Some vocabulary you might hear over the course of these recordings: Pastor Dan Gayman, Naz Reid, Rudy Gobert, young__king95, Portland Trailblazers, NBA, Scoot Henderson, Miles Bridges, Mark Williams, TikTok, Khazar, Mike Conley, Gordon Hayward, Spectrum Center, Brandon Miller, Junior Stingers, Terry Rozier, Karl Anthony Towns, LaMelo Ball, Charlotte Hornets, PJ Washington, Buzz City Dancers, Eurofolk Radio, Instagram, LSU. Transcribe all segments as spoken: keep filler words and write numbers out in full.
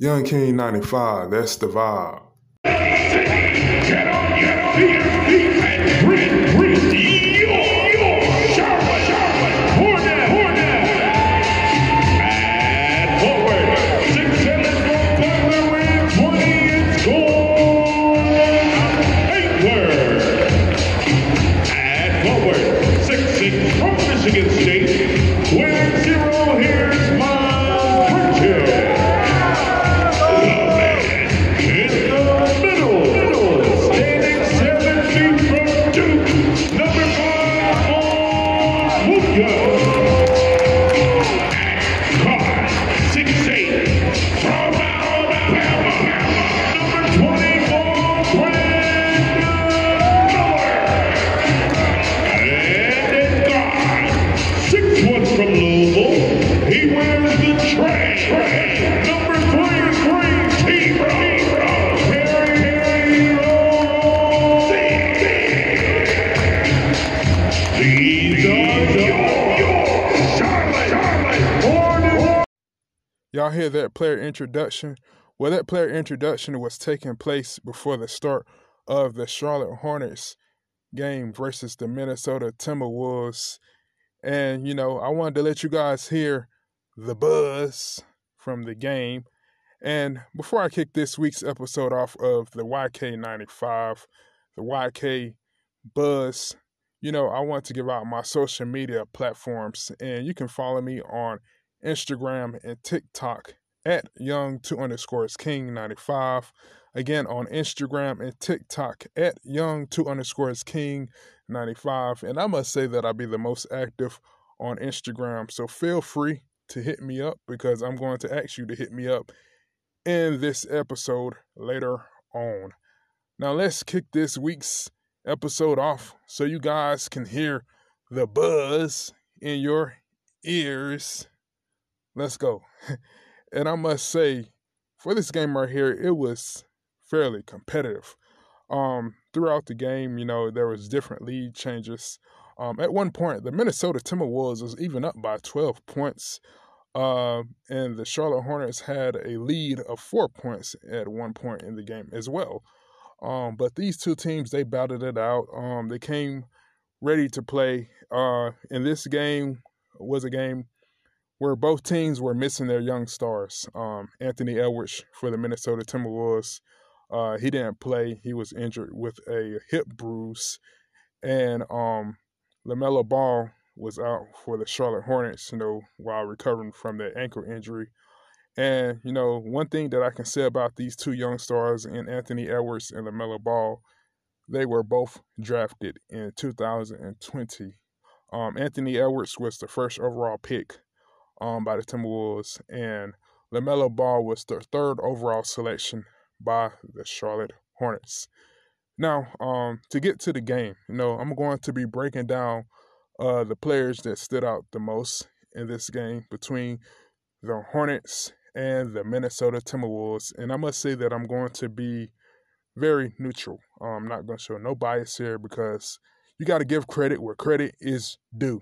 Young King ninety-five, that's the vibe. Get on, get on, get on, and bring, bring your, your Charlotte, Charlotte, Hornet, Hornet, and forward, six seven, February twenty, it's Gordon Hayward, and forward, six six from Michigan State, with zero here's my. Y'all hear that player introduction? Well, that player introduction was taking place before the start of the Charlotte Hornets game versus the Minnesota Timberwolves. And, you know, I wanted to let you guys hear the buzz from the game. And before I kick this week's episode off of the Y K ninety-five, the Y K Buzz, you know, I want to give out my social media platforms. And you can follow me on Instagram and TikTok at young two underscores king ninety-five. Again, on Instagram and TikTok at young two underscores king ninety-five. And I must say that I'll be the most active on Instagram. So feel free to hit me up, because I'm going to ask you to hit me up in this episode later on. Now let's kick this week's episode off so you guys can hear the buzz in your ears. Let's go. And I must say, for this game right here, it was fairly competitive. Um, throughout the game, you know, there was different lead changes. Um, at one point, the Minnesota Timberwolves was even up by twelve points. Uh, and the Charlotte Hornets had a lead of four points at one point in the game as well. Um, but these two teams, they battled it out. Um, they came ready to play. Uh, and this game was a game where both teams were missing their young stars. Um, Anthony Edwards for the Minnesota Timberwolves, uh, he didn't play. He was injured with a hip bruise. And um, LaMelo Ball was out for the Charlotte Hornets, you know, while recovering from their ankle injury. And, you know, one thing that I can say about these two young stars, and Anthony Edwards and LaMelo Ball, they were both drafted in two thousand twenty. Um, Anthony Edwards was the first overall pick Um, by the Timberwolves, and LaMelo Ball was the third overall selection by the Charlotte Hornets. Now, um, to get to the game, you know, I'm going to be breaking down uh, the players that stood out the most in this game between the Hornets and the Minnesota Timberwolves, and I must say that I'm going to be very neutral. I'm not going to show no bias here, because you got to give credit where credit is due.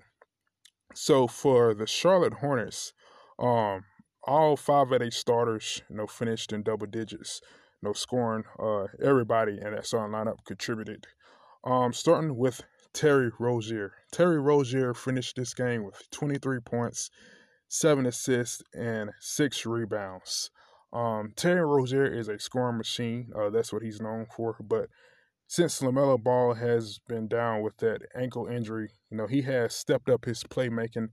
So for the Charlotte Hornets, um, all five of their starters, you know, finished in double digits, you know, scoring. Uh, everybody in that starting lineup contributed. Um, starting with Terry Rozier. Terry Rozier finished this game with twenty-three points, seven assists, and six rebounds. Um, Terry Rozier is a scoring machine. Uh, that's what he's known for. But since LaMelo Ball has been down with that ankle injury, you know, he has stepped up his playmaking.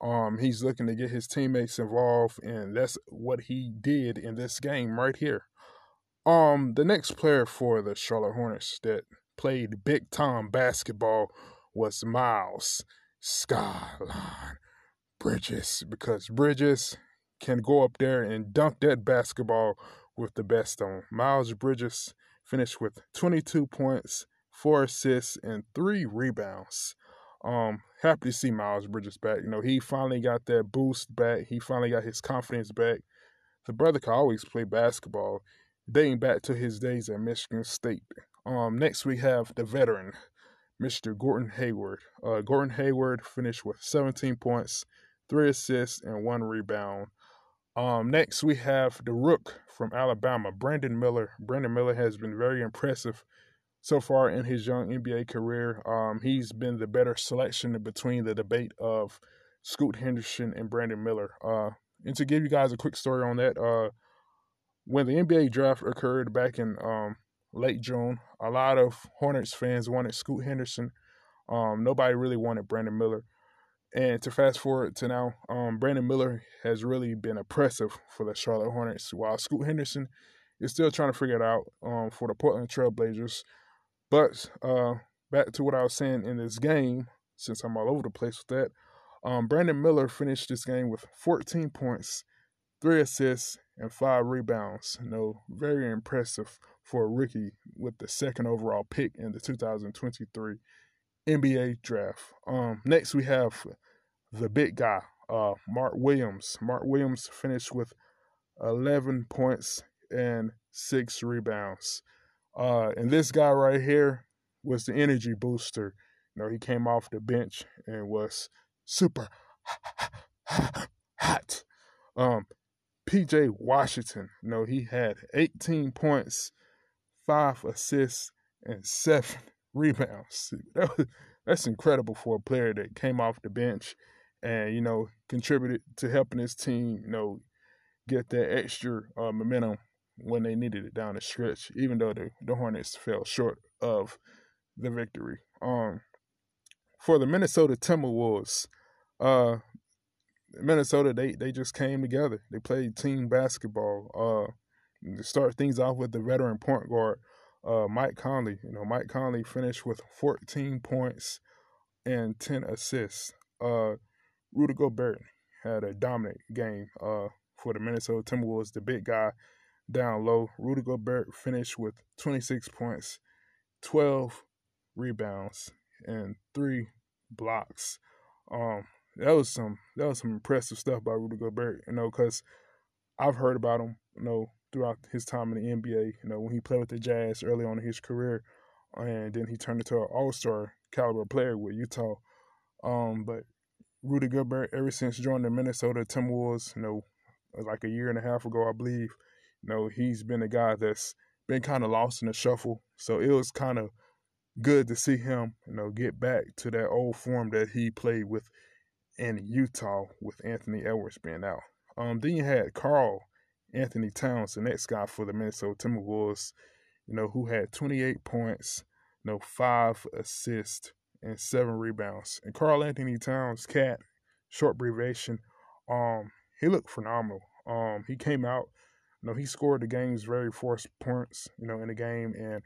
Um, he's looking to get his teammates involved, and that's what he did in this game right here. Um, the next player for the Charlotte Hornets that played big time basketball was Miles Skyline Bridges, because Bridges can go up there and dunk that basketball with the best on. Miles Bridges finished with twenty-two points, four assists, and three rebounds. Um, happy to see Miles Bridges back. You know, he finally got that boost back. He finally got his confidence back. The brother could always play basketball, dating back to his days at Michigan State. Um, next, we have the veteran, Mister Gordon Hayward. Uh, Gordon Hayward finished with seventeen points, three assists, and one rebound. Um, next, we have the Rook from Alabama, Brandon Miller. Brandon Miller has been very impressive so far in his young N B A career. Um, he's been the better selection between the debate of Scoot Henderson and Brandon Miller. Uh, and to give you guys a quick story on that, uh, when the N B A draft occurred back in um, late June, a lot of Hornets fans wanted Scoot Henderson. Um, nobody really wanted Brandon Miller. And to fast forward to now, um, Brandon Miller has really been impressive for the Charlotte Hornets, while Scoot Henderson is still trying to figure it out um, for the Portland Trailblazers. But uh, back to what I was saying in this game, since I'm all over the place with that, um, Brandon Miller finished this game with fourteen points, three assists, and five rebounds. You know, very impressive for a rookie with the second overall pick in the two thousand twenty-three N B A draft. Um, next, we have the big guy, uh, Mark Williams. Mark Williams finished with eleven points and six rebounds. Uh, and this guy right here was the energy booster. You know, he came off the bench and was super hot. Um, P J Washington, you know, he had eighteen points, five assists, and seven rebounds. That's incredible for a player that came off the bench and, you know, contributed to helping his team, you know, get that extra uh, momentum when they needed it down the stretch, even though the, the Hornets fell short of the victory. Um, for the Minnesota Timberwolves, uh, Minnesota, they, they just came together. They played team basketball. Uh, to start things off with the veteran point guard, Uh, Mike Conley. You know, Mike Conley finished with fourteen points and ten assists. Uh, Rudy Gobert had a dominant game uh, for the Minnesota Timberwolves, the big guy down low. Rudy Gobert finished with twenty-six points, twelve rebounds, and three blocks. Um, that was some that was some impressive stuff by Rudy Gobert, you know, because I've heard about him, you know, throughout his time in the N B A, you know, when he played with the Jazz early on in his career, and then he turned into an all-star caliber player with Utah. Um, but Rudy Gobert, ever since joining the Minnesota Timberwolves, you know, like a year and a half ago, I believe, you know, he's been a guy that's been kind of lost in the shuffle. So it was kind of good to see him, you know, get back to that old form that he played with in Utah with Anthony Edwards being out. Um, then you had Karl Anthony Towns, the next guy for the Minnesota Timberwolves, you know, who had twenty-eight points, you know, five assists, and seven rebounds. And Karl-Anthony Towns, C A T, short abbreviation, um, he looked phenomenal. Um, he came out, you know, he scored the game's very first points, you know, in the game, and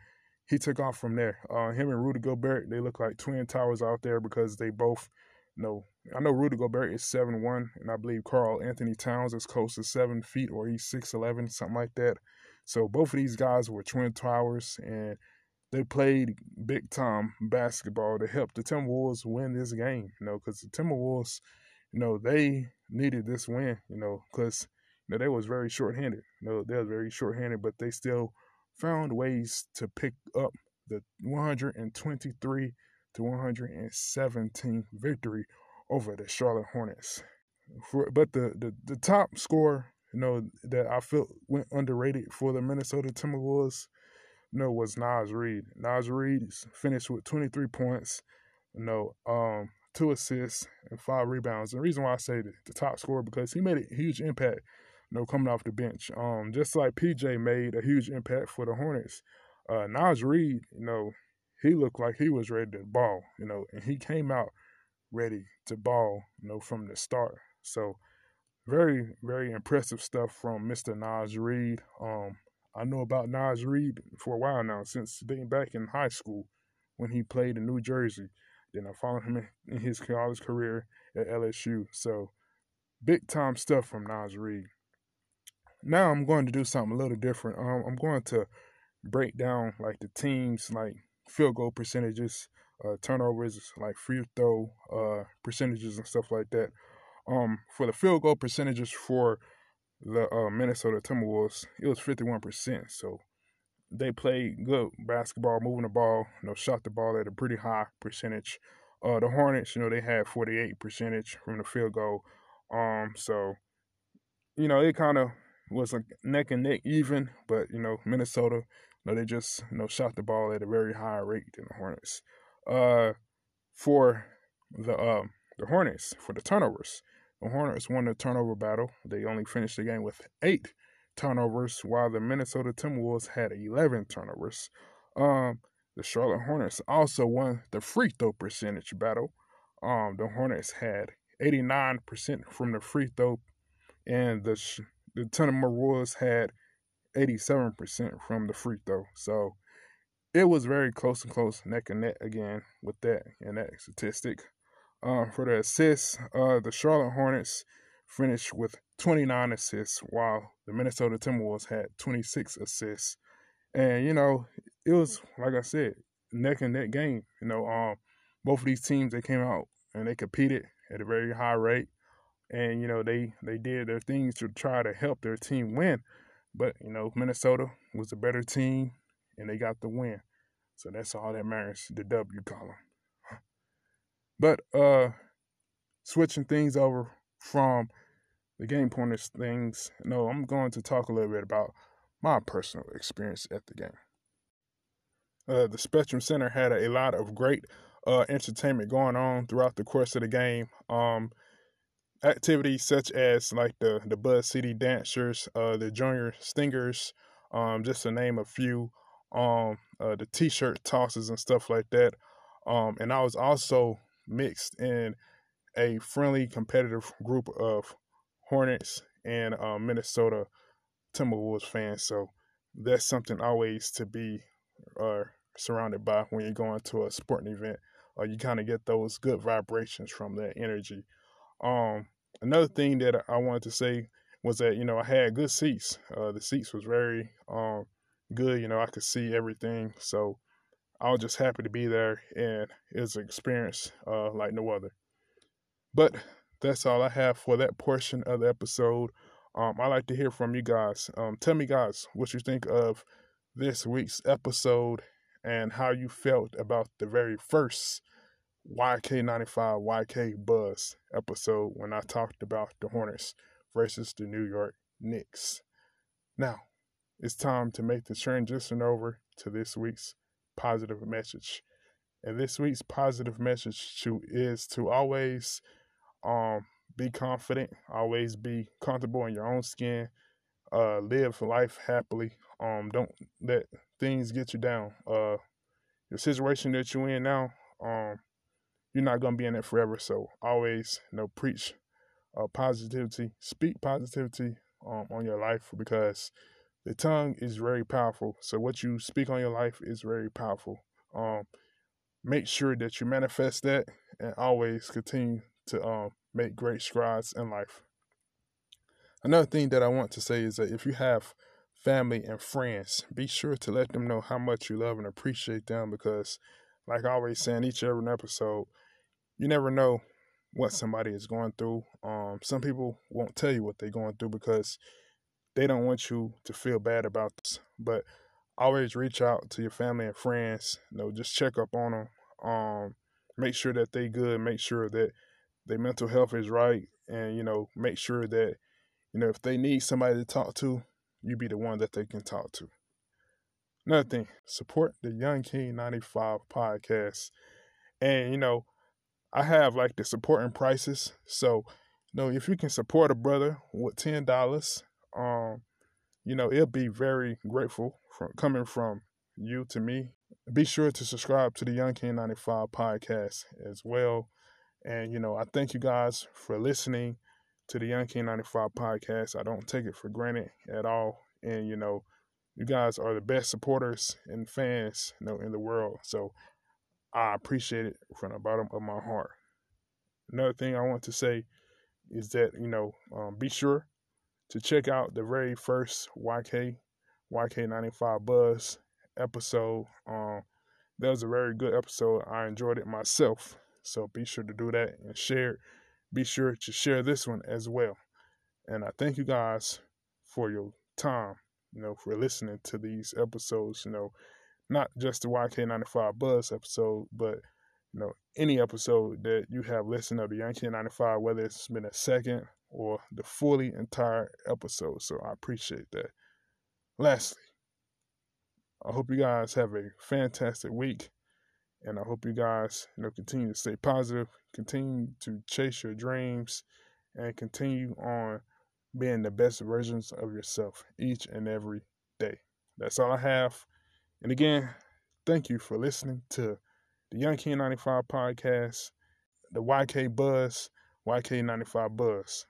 he took off from there. Uh, him and Rudy Gobert, they look like twin towers out there because they both, you know, I know Rudy Gobert is seven one, and I believe Karl Anthony Towns is close to seven feet, or he's six eleven, something like that. So both of these guys were twin towers, and they played big-time basketball to help the Timberwolves win this game, you know, because the Timberwolves, you know, they needed this win, you know, because, you know, they was very shorthanded. You know, they were very shorthanded, but they still found ways to pick up the one twenty-three to one seventeen victory over the Charlotte Hornets. For, but the, the, the top score, you know, that I felt went underrated for the Minnesota Timberwolves, you know, was Naz Reid. Naz Reid finished with twenty-three points, you know, um, two assists, and five rebounds. And the reason why I say the, the top scorer, because he made a huge impact, you know, coming off the bench. Um, just like P J made a huge impact for the Hornets, uh, Naz Reid, you know, he looked like he was ready to ball, you know, and he came out ready to ball, you know, from the start. So very, very impressive stuff from Mister Naz Reid. Um, I know about Naz Reid for a while now, since being back in high school when he played in New Jersey. Then I followed him in, in his college career at L S U. So big time stuff from Naz Reid. Now I'm going to do something a little different. Um, I'm going to break down like the teams, like field goal percentages, uh, turnovers, like free throw uh, percentages and stuff like that. Um, for the field goal percentages for the uh, Minnesota Timberwolves, it was fifty-one percent. So they played good basketball, moving the ball, you know, shot the ball at a pretty high percentage. Uh, the Hornets, you know, they had forty-eight percentage from the field goal. Um, so you know, it kind of was like neck and neck even, but, you know, Minnesota, you know, they just, you know, shot the ball at a very higher rate than the Hornets. Uh, for the um, the Hornets, for the turnovers, the Hornets won the turnover battle. They only finished the game with eight turnovers, while the Minnesota Timberwolves had eleven turnovers. Um, the Charlotte Hornets also won the free throw percentage battle. Um, the Hornets had eighty-nine percent from the free throw, and the the Timberwolves had eighty-seven percent from the free throw. So it was very close and close, neck and neck again with that and that statistic. Um, for the assists, uh, the Charlotte Hornets finished with twenty-nine assists, while the Minnesota Timberwolves had twenty-six assists. And, you know, it was, like I said, neck and neck game. You know, um, both of these teams, they came out and they competed at a very high rate. And, you know, they, they did their things to try to help their team win. But, you know, Minnesota was a better team, and they got the win. So that's all that matters, the W column. But uh, switching things over from the game pointers things, no, I'm going to talk a little bit about my personal experience at the game. Uh, the Spectrum Center had a, a lot of great uh, entertainment going on throughout the course of the game. Um, activities such as like the, the Buzz City Dancers, uh, the Junior Stingers, um, just to name a few, um, uh, the T-shirt tosses and stuff like that. Um, and I was also mixed in a friendly, competitive group of Hornets and uh, Minnesota Timberwolves fans. So that's something always to be uh, surrounded by when you're going to a sporting event. Uh, you kind of get those good vibrations from that energy. Um, another thing that I wanted to say was that, you know, I had good seats. Uh, the seats was very um, good. You know, I could see everything. So I was just happy to be there, and it was an experience uh, like no other. But that's all I have for that portion of the episode. Um, I like to hear from you guys. Um, tell me, guys, what you think of this week's episode and how you felt about the very first Y K ninety-five, Y K Buzz episode when I talked about the Hornets versus the New York Knicks. Now, it's time to make the transition over to this week's positive message. And this week's positive message to is to always um, be confident, always be comfortable in your own skin, uh, live life happily. Um, don't let things get you down. Uh, the situation that you're in now, um, you're not going to be in it forever. So always, you know, preach uh, positivity, speak positivity um, on your life, because the tongue is very powerful. So what you speak on your life is very powerful. Um, make sure that you manifest that and always continue to um, make great strides in life. Another thing that I want to say is that if you have family and friends, be sure to let them know how much you love and appreciate them, because like I always say in each and every episode, you never know what somebody is going through. Um, some people won't tell you what they're going through because they don't want you to feel bad about this, but always reach out to your family and friends. You know, just check up on them. Um, make sure that they good. Make sure that their mental health is right, and you know, make sure that you know if they need somebody to talk to, you be the one that they can talk to. Another thing, support the Young King ninety-five podcast, and you know, I have like the supporting prices. So, you know, if you can support a brother with ten dollars. Um, you know, it'll be very grateful from coming from you to me. Be sure to subscribe to the Young King ninety-five podcast as well. And, you know, I thank you guys for listening to the Young King ninety-five podcast. I don't take it for granted at all. And, you know, you guys are the best supporters and fans, you know, in the world. So I appreciate it from the bottom of my heart. Another thing I want to say is that, you know, um, be sure to check out the very first Y K, Y K ninety-five Buzz episode. Um, that was a very good episode. I enjoyed it myself. So be sure to do that and share. Be sure to share this one as well. And I thank you guys for your time, you know, for listening to these episodes, you know, not just the Y K ninety-five Buzz episode, but you know, any episode that you have listened of the Yankee ninety-five, whether it's been a second or the fully entire episode. So I appreciate that. Lastly, I hope you guys have a fantastic week, and I hope you guys, you know, continue to stay positive, continue to chase your dreams, and continue on being the best versions of yourself each and every day. That's all I have. And again, thank you for listening to the Young King ninety-five podcast, the Y K Buzz, Y K ninety-five Buzz.